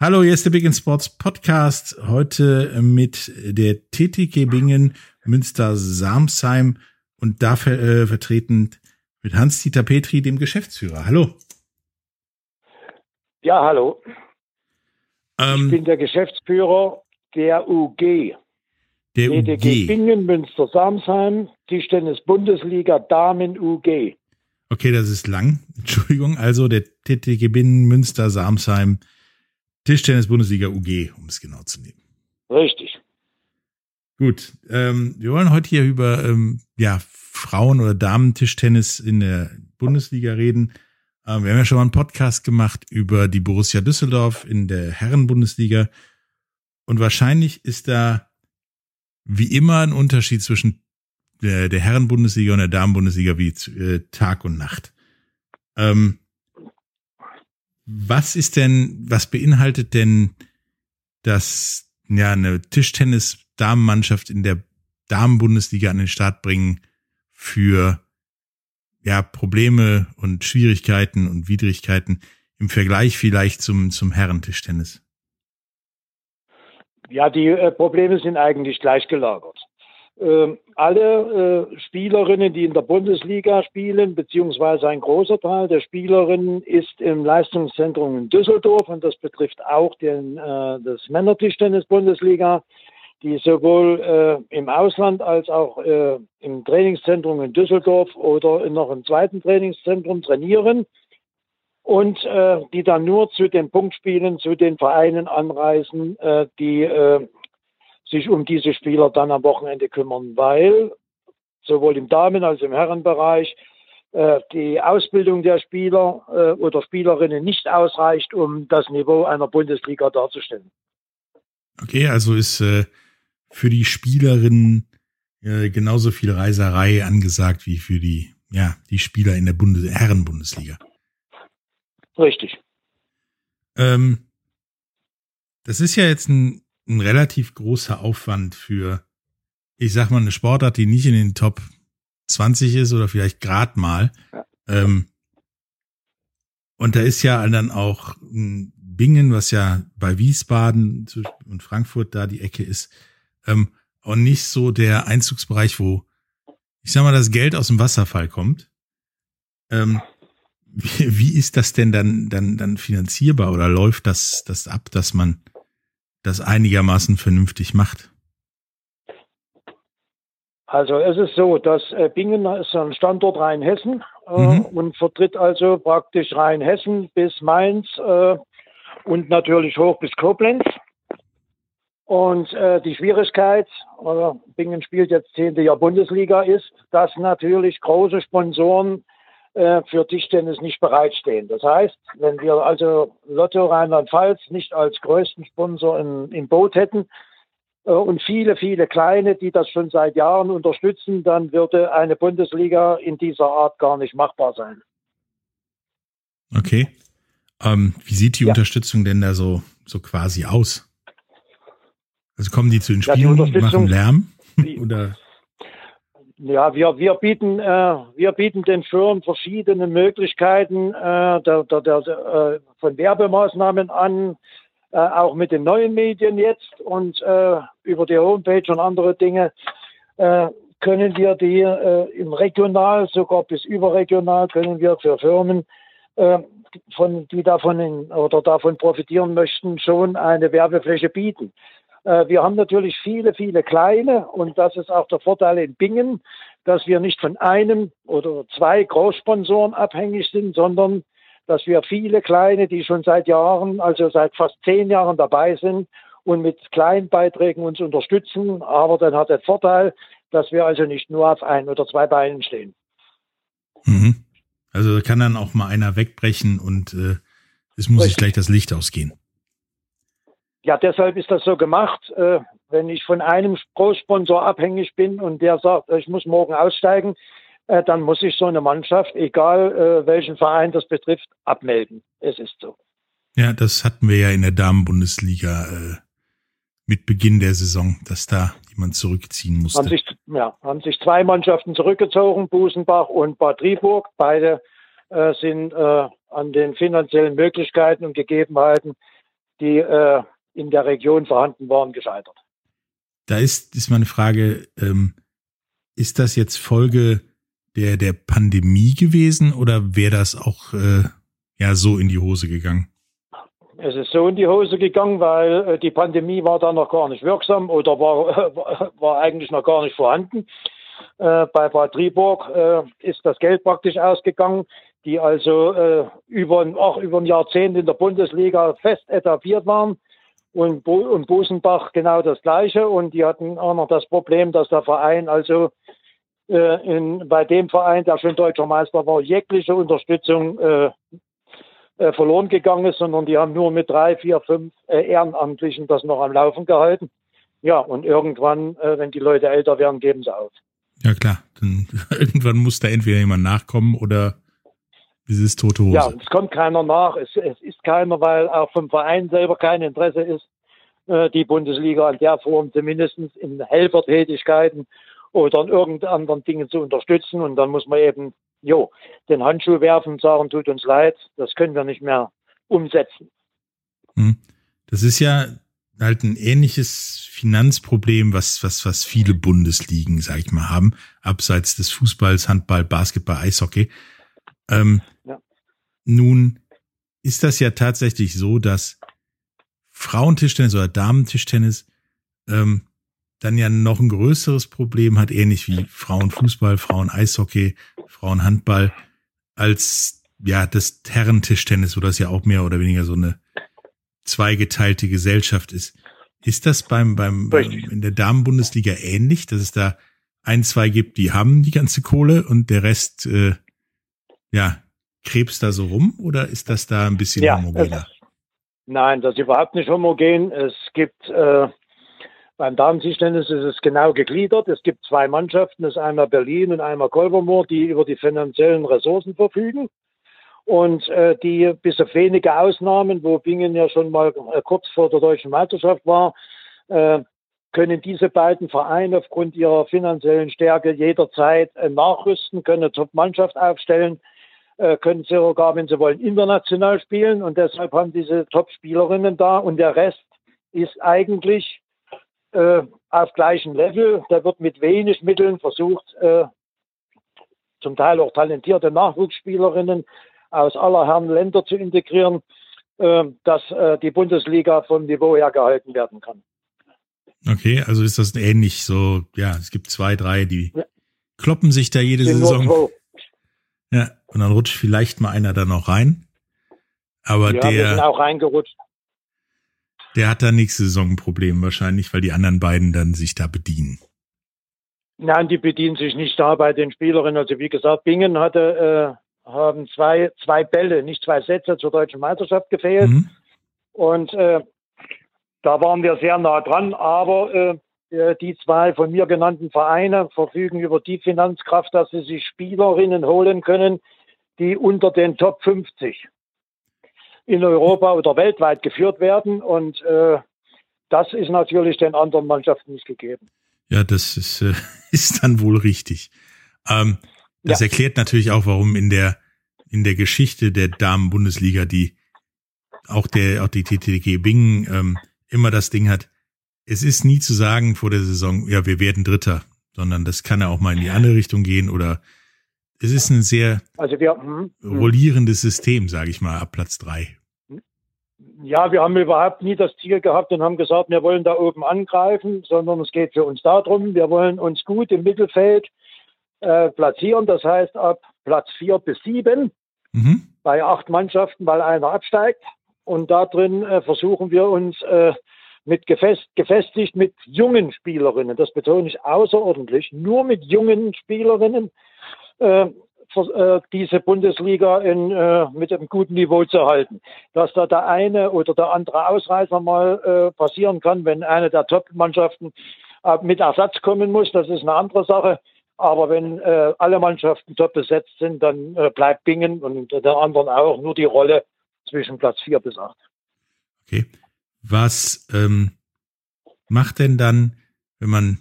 Hallo, hier ist der Big & Sports Podcast. Heute mit der TTG Bingen-Münster-Sarmsheim und dafür vertreten mit Hans-Dieter Petri, dem Geschäftsführer. Hallo. Ja, hallo. Ich bin der Geschäftsführer der UG. Der TTG Bingen-Münster-Sarmsheim, Tischtennis-Bundesliga Damen UG. Okay, das ist lang. Entschuldigung. Also der TTG Bingen-Münster-Sarmsheim Tischtennis-Bundesliga UG, um es genau zu nehmen. Richtig. Gut, wir wollen heute hier über Frauen- oder Damen-Tischtennis in der Bundesliga reden. Wir haben ja schon mal einen Podcast gemacht über die Borussia Düsseldorf in der Herren-Bundesliga. Und wahrscheinlich ist da wie immer ein Unterschied zwischen der Herren-Bundesliga und der Damen-Bundesliga wie Tag und Nacht. Was beinhaltet denn das, eine Tischtennis-Damenmannschaft in der Damen-Bundesliga an den Start bringen für, Probleme und Schwierigkeiten und Widrigkeiten im Vergleich vielleicht zum Herrentischtennis? Ja, die Probleme sind eigentlich gleich gelagert. Alle Spielerinnen, die in der Bundesliga spielen, beziehungsweise ein großer Teil der Spielerinnen ist im Leistungszentrum in Düsseldorf, und das betrifft auch das Männertischtennis-Bundesliga, die sowohl im Ausland als auch im Trainingszentrum in Düsseldorf oder noch im zweiten Trainingszentrum trainieren und die dann nur zu den Punktspielen, zu den Vereinen anreisen, die sich um diese Spieler dann am Wochenende kümmern, weil sowohl im Damen- als auch im Herrenbereich die Ausbildung der Spieler oder Spielerinnen nicht ausreicht, um das Niveau einer Bundesliga darzustellen. Okay, also ist für die Spielerinnen genauso viel Reiserei angesagt wie für die Spieler in der Herren-Bundesliga. Richtig. Das ist ja jetzt ein relativ großer Aufwand für, ich sag mal, eine Sportart, die nicht in den Top 20 ist oder vielleicht gerade mal. Ja. Und da ist ja dann auch Bingen, was ja bei Wiesbaden und Frankfurt da die Ecke ist, und nicht so der Einzugsbereich, wo, ich sag mal, das Geld aus dem Wasserfall kommt. Wie ist das denn dann finanzierbar oder läuft das ab, dass man das einigermaßen vernünftig macht? Also es ist so, dass Bingen ist ein Standort Rheinhessen und vertritt also praktisch Rheinhessen bis Mainz und natürlich hoch bis Koblenz. Und die Schwierigkeit, Bingen spielt jetzt 10. Jahr Bundesliga, ist, dass natürlich große Sponsoren für Tischtennis nicht bereitstehen. Das heißt, wenn wir also Lotto Rheinland-Pfalz nicht als größten Sponsor im Boot hätten und viele, viele kleine, die das schon seit Jahren unterstützen, dann würde eine Bundesliga in dieser Art gar nicht machbar sein. Okay. Wie sieht die Unterstützung denn da so quasi aus? Also kommen die zu den Spielen und machen Lärm? Oder... Ja, wir bieten den Firmen verschiedene Möglichkeiten von Werbemaßnahmen an, auch mit den neuen Medien jetzt und über die Homepage und andere Dinge können wir die im regional, sogar bis überregional, können wir für Firmen, die davon profitieren möchten, schon eine Werbefläche bieten. Wir haben natürlich viele, viele kleine, und das ist auch der Vorteil in Bingen, dass wir nicht von einem oder zwei Großsponsoren abhängig sind, sondern dass wir viele kleine, die schon seit Jahren, also seit fast 10 Jahren dabei sind und mit kleinen Beiträgen uns unterstützen. Aber dann hat der Vorteil, dass wir also nicht nur auf ein oder zwei Beinen stehen. Mhm. Also da kann dann auch mal einer wegbrechen und es muss nicht gleich das Licht ausgehen. Ja, deshalb ist das so gemacht. Wenn ich von einem Großsponsor abhängig bin und der sagt, ich muss morgen aussteigen, dann muss ich so eine Mannschaft, egal welchen Verein das betrifft, abmelden. Es ist so. Ja, das hatten wir ja in der Damen-Bundesliga mit Beginn der Saison, dass da jemand zurückziehen musste. Haben sich zwei Mannschaften zurückgezogen, Busenbach und Bad Driburg. Beide sind an den finanziellen Möglichkeiten und Gegebenheiten, die in der Region vorhanden waren, gescheitert. Da ist meine Frage, ist das jetzt Folge der Pandemie gewesen oder wäre das auch so in die Hose gegangen? Es ist so in die Hose gegangen, weil die Pandemie war da noch gar nicht wirksam oder war eigentlich noch gar nicht vorhanden. Bei Bad Driburg ist das Geld praktisch ausgegangen, die also über ein Jahrzehnt in der Bundesliga fest etabliert waren. Und Busenbach genau das Gleiche. Und die hatten auch noch das Problem, dass der Verein also bei dem Verein, der schon deutscher Meister war, jegliche Unterstützung verloren gegangen ist, sondern die haben nur mit 3, 4, 5 Ehrenamtlichen das noch am Laufen gehalten. Ja, und irgendwann, wenn die Leute älter werden, geben sie auf. Ja klar, dann irgendwann muss da entweder jemand nachkommen oder es ist tote Hose. Ja, es kommt keiner nach. Es ist keiner, weil auch vom Verein selber kein Interesse ist, die Bundesliga in der Form zumindest in Helfertätigkeiten oder in irgendeinen anderen Dingen zu unterstützen. Und dann muss man eben den Handschuh werfen und sagen, tut uns leid, das können wir nicht mehr umsetzen. Das ist ja halt ein ähnliches Finanzproblem, was viele Bundesligen, sag ich mal, haben, abseits des Fußballs, Handball, Basketball, Eishockey. Nun ist das ja tatsächlich so, dass Frauentischtennis oder Damentischtennis dann ja noch ein größeres Problem hat, ähnlich wie Frauenfußball, Frauen-Eishockey, Frauenhandball, als ja das Herrentischtennis, wo das ja auch mehr oder weniger so eine zweigeteilte Gesellschaft ist. Ist das in der Damen-Bundesliga ähnlich, dass es da 1, 2 gibt, die haben die ganze Kohle und der Rest krebst da so rum, oder ist das da ein bisschen homogener? Nein, das ist überhaupt nicht homogen. Es gibt beim Damentischtennis ist es genau gegliedert. Es gibt zwei Mannschaften, das ist einmal Berlin und einmal Kolbermoor, die über die finanziellen Ressourcen verfügen. Und die, bis auf wenige Ausnahmen, wo Bingen ja schon mal kurz vor der deutschen Meisterschaft war, können diese beiden Vereine aufgrund ihrer finanziellen Stärke jederzeit nachrüsten, können eine Top-Mannschaft aufstellen, können sie sogar, wenn sie wollen, international spielen. Und deshalb haben diese Top-Spielerinnen da. Und der Rest ist eigentlich auf gleichem Level. Da wird mit wenig Mitteln versucht, zum Teil auch talentierte Nachwuchsspielerinnen aus aller Herren Länder zu integrieren, dass die Bundesliga vom Niveau her gehalten werden kann. Okay, also ist das ähnlich so, ja, es gibt 2, 3, die kloppen sich da jede Saison. Ja, und dann rutscht vielleicht mal einer da noch rein. Aber ja, wir sind auch reingerutscht. Der hat da nächste Saison ein Problem wahrscheinlich, weil die anderen beiden dann sich da bedienen. Nein, die bedienen sich nicht da bei den Spielerinnen. Also wie gesagt, Bingen haben zwei Bälle, nicht 2 Sätze zur deutschen Meisterschaft gefehlt. Mhm. Und da waren wir sehr nah dran, aber die zwei von mir genannten Vereine verfügen über die Finanzkraft, dass sie sich Spielerinnen holen können, die unter den Top 50 in Europa oder weltweit geführt werden. Und das ist natürlich den anderen Mannschaften nicht gegeben. Ja, das ist dann wohl richtig. Das erklärt natürlich auch, warum in der Geschichte der Damen-Bundesliga die TTG Bingen immer das Ding hat, es ist nie zu sagen vor der Saison, ja, wir werden Dritter, sondern das kann ja auch mal in die andere Richtung gehen oder es ist ein sehr rollierendes System, sage ich mal, ab Platz 3. Ja, wir haben überhaupt nie das Ziel gehabt und haben gesagt, wir wollen da oben angreifen, sondern es geht für uns darum, wir wollen uns gut im Mittelfeld platzieren. Das heißt ab Platz 4 bis 7 bei 8 Mannschaften, weil einer absteigt. Und da drin versuchen wir uns mit gefestigt mit jungen Spielerinnen, das betone ich außerordentlich, nur mit jungen Spielerinnen diese Bundesliga mit einem guten Niveau zu halten. Dass da der eine oder der andere Ausreißer mal passieren kann, wenn eine der Top-Mannschaften mit Ersatz kommen muss, das ist eine andere Sache. Aber wenn alle Mannschaften top besetzt sind, dann bleibt Bingen und der anderen auch nur die Rolle zwischen Platz 4 bis 8. Okay. Was macht denn dann, wenn man,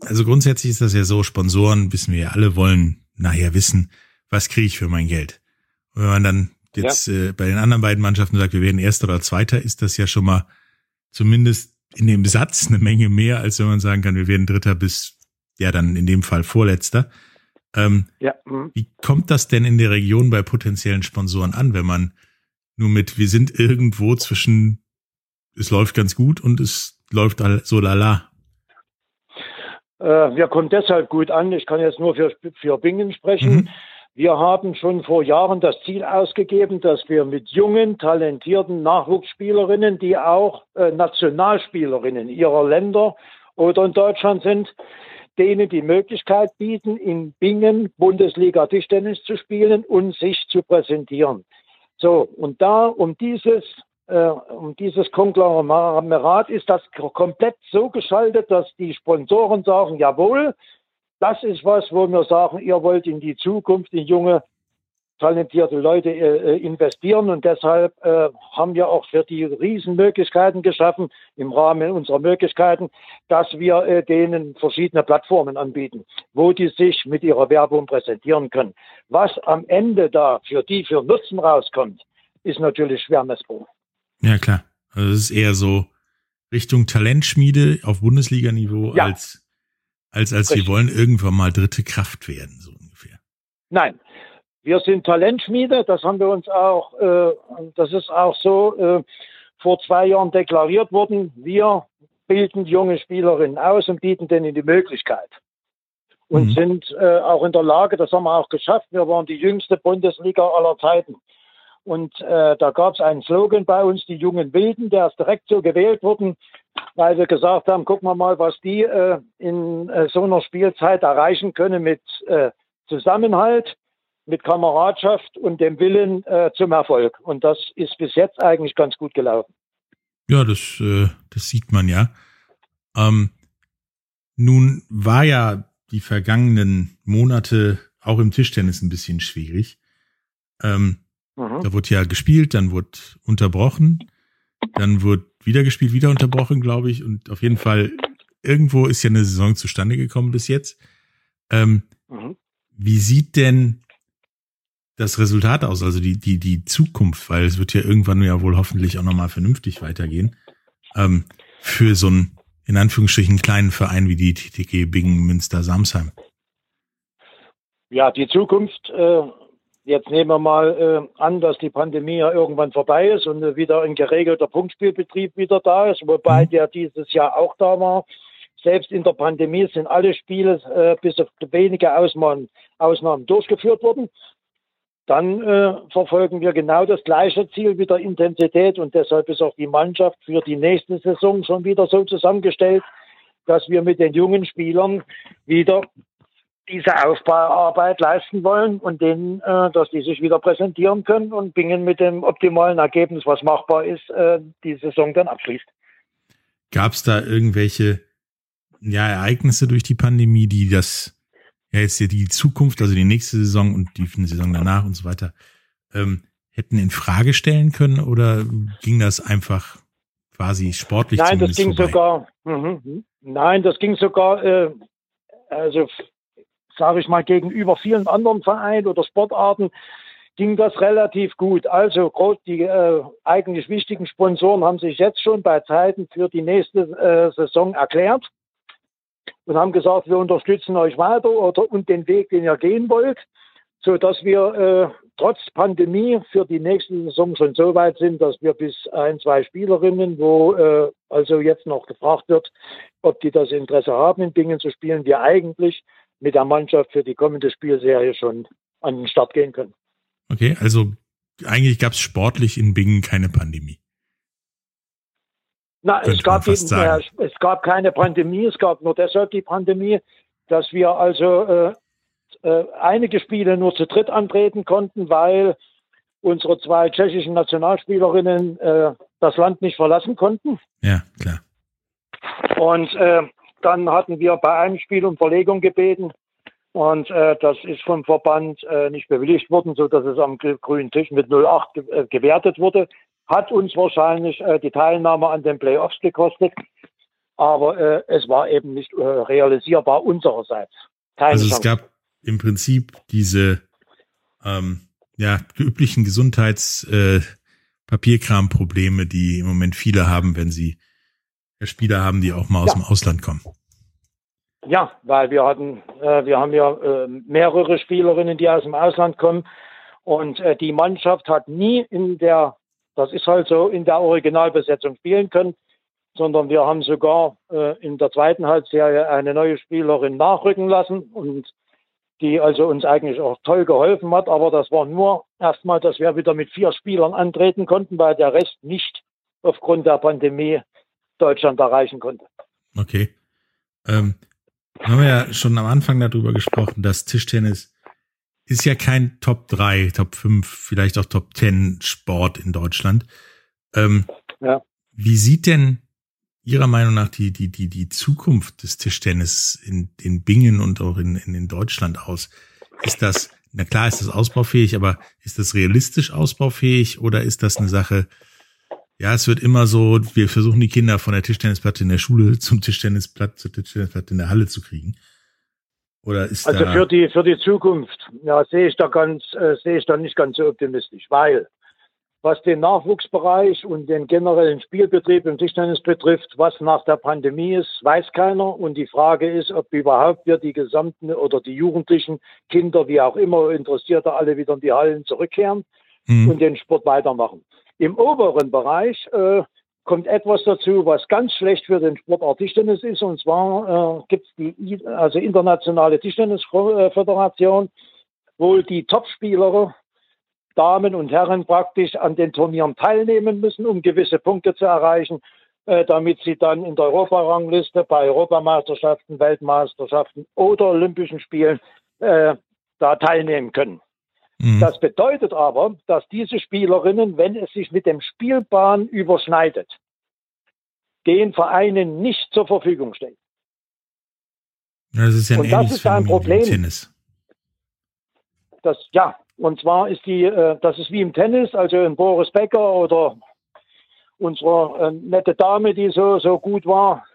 also grundsätzlich ist das ja so, Sponsoren wissen wir ja alle, wollen nachher wissen, was kriege ich für mein Geld? Und wenn man dann jetzt bei den anderen beiden Mannschaften sagt, wir werden Erster oder Zweiter, ist das ja schon mal zumindest in dem Satz eine Menge mehr, als wenn man sagen kann, wir werden Dritter bis, ja dann in dem Fall Vorletzter. Wie kommt das denn in der Region bei potenziellen Sponsoren an, wenn man nur mit, wir sind irgendwo zwischen, es läuft ganz gut und es läuft so lala? Wir kommen deshalb gut an. Ich kann jetzt nur für Bingen sprechen. Wir haben schon vor Jahren das Ziel ausgegeben, dass wir mit jungen, talentierten Nachwuchsspielerinnen, die auch Nationalspielerinnen ihrer Länder oder in Deutschland sind, denen die Möglichkeit bieten, in Bingen Bundesliga-Tischtennis zu spielen und sich zu präsentieren. So, und da um dieses Konglomerat ist das komplett so geschaltet, dass die Sponsoren sagen, jawohl, das ist was, wo wir sagen, ihr wollt in die Zukunft in junge, talentierte Leute investieren. Und deshalb haben wir auch für die Riesenmöglichkeiten geschaffen, im Rahmen unserer Möglichkeiten, dass wir denen verschiedene Plattformen anbieten, wo die sich mit ihrer Werbung präsentieren können. Was am Ende da für Nutzen rauskommt, ist natürlich schwer messbar. Ja, klar. Also es ist eher so Richtung Talentschmiede auf Bundesliga-Niveau als wir wollen irgendwann mal dritte Kraft werden, so ungefähr. Nein. Wir sind Talentschmiede, das haben wir uns auch, das ist auch so vor 2 Jahren deklariert worden. Wir bilden junge Spielerinnen aus und bieten denen die Möglichkeit. Und sind auch in der Lage, das haben wir auch geschafft, wir waren die jüngste Bundesliga aller Zeiten. Und da gab es einen Slogan bei uns, die jungen Wilden, der ist direkt so gewählt worden, weil wir gesagt haben, gucken wir mal, was die in so einer Spielzeit erreichen können mit Zusammenhalt, mit Kameradschaft und dem Willen zum Erfolg. Und das ist bis jetzt eigentlich ganz gut gelaufen. Ja, das sieht man ja. Nun war ja die vergangenen Monate auch im Tischtennis ein bisschen schwierig. Da wurde ja gespielt, dann wurde unterbrochen, dann wurde wieder gespielt, wieder unterbrochen, glaube ich. Und auf jeden Fall, irgendwo ist ja eine Saison zustande gekommen bis jetzt. Wie sieht denn das Resultat aus, also die Zukunft, weil es wird ja irgendwann ja wohl hoffentlich auch nochmal vernünftig weitergehen, für so einen, in Anführungsstrichen, kleinen Verein wie die TTG Bingen-Münster-Sarmsheim? Ja, die Zukunft, jetzt nehmen wir mal an, dass die Pandemie ja irgendwann vorbei ist und wieder ein geregelter Punktspielbetrieb wieder da ist, wobei der dieses Jahr auch da war. Selbst in der Pandemie sind alle Spiele bis auf wenige Ausnahmen durchgeführt worden. Dann verfolgen wir genau das gleiche Ziel mit der Intensität und deshalb ist auch die Mannschaft für die nächste Saison schon wieder so zusammengestellt, dass wir mit den jungen Spielern wieder diese Aufbauarbeit leisten wollen und denen, dass die sich wieder präsentieren können und Bingen mit dem optimalen Ergebnis, was machbar ist, die Saison dann abschließt. Gab es da irgendwelche Ereignisse durch die Pandemie, die das jetzt die Zukunft, also die nächste Saison und die Saison danach und so weiter, hätten in Frage stellen können oder ging das einfach quasi sportlich zu? Nein, das ging sogar, also sage ich mal, gegenüber vielen anderen Vereinen oder Sportarten ging das relativ gut. Also die eigentlich wichtigen Sponsoren haben sich jetzt schon bei Zeiten für die nächste Saison erklärt. Und haben gesagt, wir unterstützen euch weiter und den Weg, den ihr gehen wollt, sodass wir trotz Pandemie für die nächste Saison schon so weit sind, dass wir bis 1-2 Spielerinnen, wo also jetzt noch gefragt wird, ob die das Interesse haben, in Bingen zu spielen, wir eigentlich mit der Mannschaft für die kommende Spielserie schon an den Start gehen können. Okay, also eigentlich gab es sportlich in Bingen keine Pandemie. Na, es gab keine Pandemie, es gab nur deshalb die Pandemie, dass wir also einige Spiele nur zu dritt antreten konnten, weil unsere zwei tschechischen Nationalspielerinnen das Land nicht verlassen konnten. Ja, klar. Und dann hatten wir bei einem Spiel um Verlegung gebeten und das ist vom Verband nicht bewilligt worden, sodass es am grünen Tisch mit 0,8 gewertet wurde. Hat uns wahrscheinlich die Teilnahme an den Playoffs gekostet, aber es war eben nicht realisierbar unsererseits. Keine Chance. Also es gab im Prinzip diese üblichen Gesundheitspapierkram-Probleme, die im Moment viele haben, wenn sie Spieler haben, die auch mal aus dem Ausland kommen. Ja, weil wir haben mehrere Spielerinnen, die aus dem Ausland kommen und die Mannschaft hat nie in der Originalbesetzung spielen können, sondern wir haben sogar in der zweiten Halbserie eine neue Spielerin nachrücken lassen und die also uns eigentlich auch toll geholfen hat, aber das war nur erstmal, dass wir wieder mit 4 Spielern antreten konnten, weil der Rest nicht aufgrund der Pandemie Deutschland erreichen konnte. Okay. Haben wir ja schon am Anfang darüber gesprochen, dass Tischtennis ist ja kein Top 3, Top 5, vielleicht auch Top 10 Sport in Deutschland. Wie sieht denn Ihrer Meinung nach die Zukunft des Tischtennis in Bingen und auch in Deutschland aus? Ist das ausbaufähig, aber ist das realistisch ausbaufähig oder ist das eine Sache, ja, es wird immer so, wir versuchen die Kinder von der Tischtennisplatte in der Schule zur Tischtennisplatte in der Halle zu kriegen? Oder ist also für die Zukunft, ja, sehe ich da nicht ganz so optimistisch, weil was den Nachwuchsbereich und den generellen Spielbetrieb im Tischtennis betrifft, was nach der Pandemie ist, weiß keiner. Und die Frage ist, ob überhaupt wir die gesamten oder die Jugendlichen, Kinder, wie auch immer, Interessierte, alle wieder in die Hallen zurückkehren und den Sport weitermachen. Im oberen Bereich kommt etwas dazu, was ganz schlecht für den Sportart Tischtennis ist. Und zwar gibt es die internationale Tischtennisföderation, wohl die Topspieler, Damen und Herren praktisch an den Turnieren teilnehmen müssen, um gewisse Punkte zu erreichen, damit sie dann in der Europarangliste bei Europameisterschaften, Weltmeisterschaften oder Olympischen Spielen da teilnehmen können. Mhm. Das bedeutet aber, dass diese Spielerinnen, wenn es sich mit dem Spielplan überschneidet, den Vereinen nicht zur Verfügung stehen. Das ist ja ein ähnliches Problem im Tennis. Und zwar ist das ist wie im Tennis, also in Boris Becker oder unsere nette Dame, die so gut war,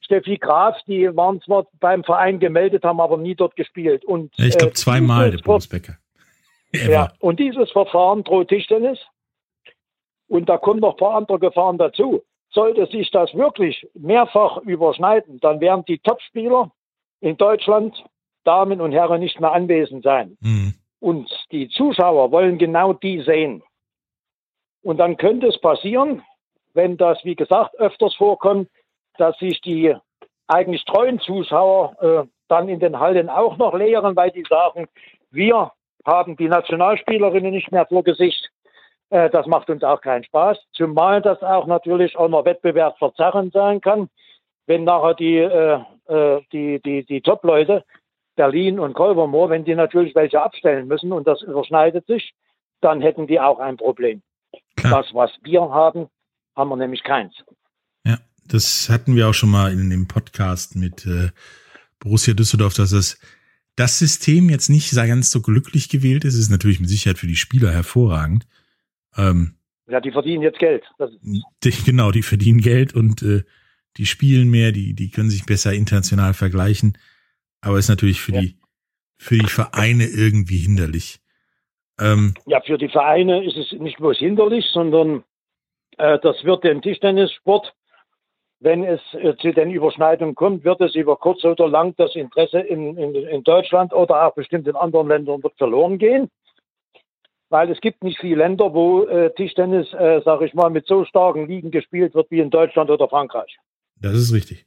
Steffi Graf, die waren zwar beim Verein gemeldet, haben aber nie dort gespielt. Und ich glaube zweimal der Boris Becker. Ja, und dieses Verfahren droht Tischtennis. Und da kommen noch ein paar andere Gefahren dazu. Sollte sich das wirklich mehrfach überschneiden, dann werden die Topspieler in Deutschland, Damen und Herren, nicht mehr anwesend sein. Mhm. Und die Zuschauer wollen genau die sehen. Und dann könnte es passieren, wenn das, wie gesagt, öfters vorkommt, dass sich die eigentlich treuen Zuschauer dann in den Hallen auch noch leeren, weil die sagen, wir haben die Nationalspielerinnen nicht mehr vor Gesicht. Das macht uns auch keinen Spaß. Zumal das auch natürlich auch noch wettbewerbsverzerrend sein kann, wenn nachher die Top-Leute Berlin und Kolbermoor, wenn die natürlich welche abstellen müssen und das überschneidet sich, dann hätten die auch ein Problem. Klar. Das, was wir haben, haben wir nämlich keins. Ja, das hatten wir auch schon mal in dem Podcast mit Borussia Düsseldorf, dass das System jetzt nicht ganz so glücklich gewählt ist. Es ist natürlich mit Sicherheit für die Spieler hervorragend. Die verdienen jetzt Geld. Die verdienen Geld und die spielen mehr, die können sich besser international vergleichen. Aber ist natürlich für die Vereine irgendwie hinderlich. Für die Vereine ist es nicht bloß hinderlich, sondern das wird dem Tischtennissport, wenn es zu den Überschneidungen kommt, wird es über kurz oder lang das Interesse in Deutschland oder auch bestimmt in anderen Ländern wird verloren gehen. weil es gibt nicht viele Länder, wo Tischtennis, sage ich mal, mit so starken Ligen gespielt wird wie in Deutschland oder Frankreich. Das ist richtig.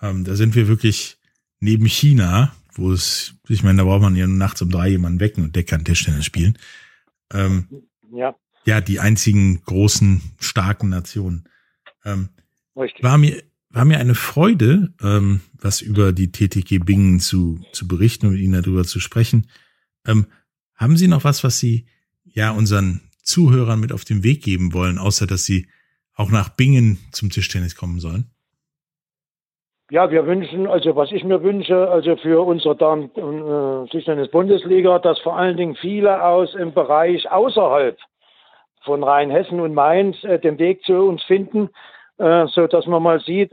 Da sind wir wirklich neben China, wo es, ich meine, da braucht man ja nachts um 3 jemanden wecken und der kann Tischtennis spielen. Ja, die einzigen großen, starken Nationen. Richtig. War mir eine Freude, was über die TTG Bingen zu berichten und mit Ihnen darüber zu sprechen. Haben Sie noch was Sie ja unseren Zuhörern mit auf den Weg geben wollen, außer dass Sie auch nach Bingen zum Tischtennis kommen sollen? Ja, wir wünschen, also was ich mir wünsche, also für unsere Damen- und Tischtennis-Bundesliga, dass vor allen Dingen viele aus im Bereich außerhalb von Rheinhessen und Mainz den Weg zu uns finden, so dass man mal sieht,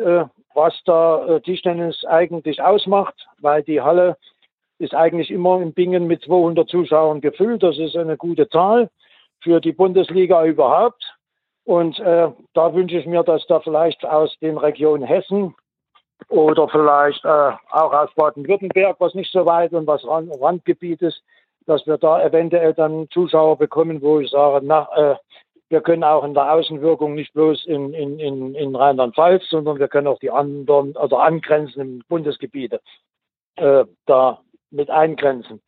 was da Tischtennis eigentlich ausmacht, weil die Halle ist eigentlich immer in Bingen mit 200 Zuschauern gefüllt. Das ist eine gute Zahl für die Bundesliga überhaupt. Und da wünsche ich mir, dass da vielleicht aus den Regionen Hessen oder vielleicht auch aus Baden-Württemberg, was nicht so weit und was Randgebiet ist, dass wir da eventuell dann Zuschauer bekommen, wo ich sage, wir können auch in der Außenwirkung nicht bloß in Rheinland-Pfalz, sondern wir können auch die anderen oder angrenzenden Bundesgebiete da mit eingrenzen.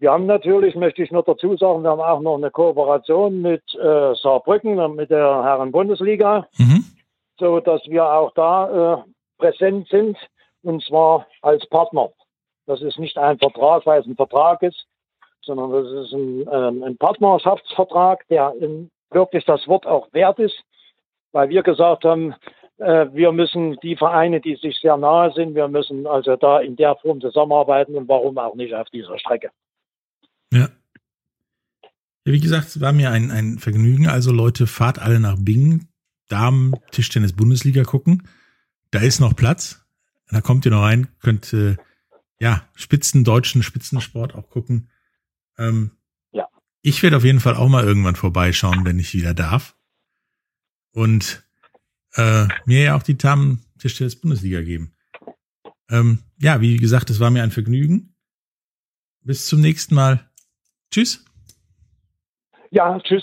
Wir haben natürlich, möchte ich noch dazu sagen, wir haben auch noch eine Kooperation mit Saarbrücken, mit der Herren-Bundesliga, so dass wir auch da präsent sind, und zwar als Partner. Das ist nicht ein Vertrag, weil es ein Vertrag ist, sondern das ist ein Partnerschaftsvertrag, der wirklich das Wort auch wert ist, weil wir gesagt haben, wir müssen die Vereine, die sich sehr nahe sind, wir müssen also da in der Form zusammenarbeiten und warum auch nicht auf dieser Strecke. Ja. Wie gesagt, es war mir ein Vergnügen. Also Leute, fahrt alle nach Bingen, Damen, Tischtennis, Bundesliga gucken. Da ist noch Platz. Da kommt ihr noch rein, könnt Spitzensport auch gucken. Ja. Ich werde auf jeden Fall auch mal irgendwann vorbeischauen, wenn ich wieder darf. Und mir ja auch die Damen Tischtennis Bundesliga geben. Ja, wie gesagt, es war mir ein Vergnügen. Bis zum nächsten Mal. Tschüss. Ja, tschüss.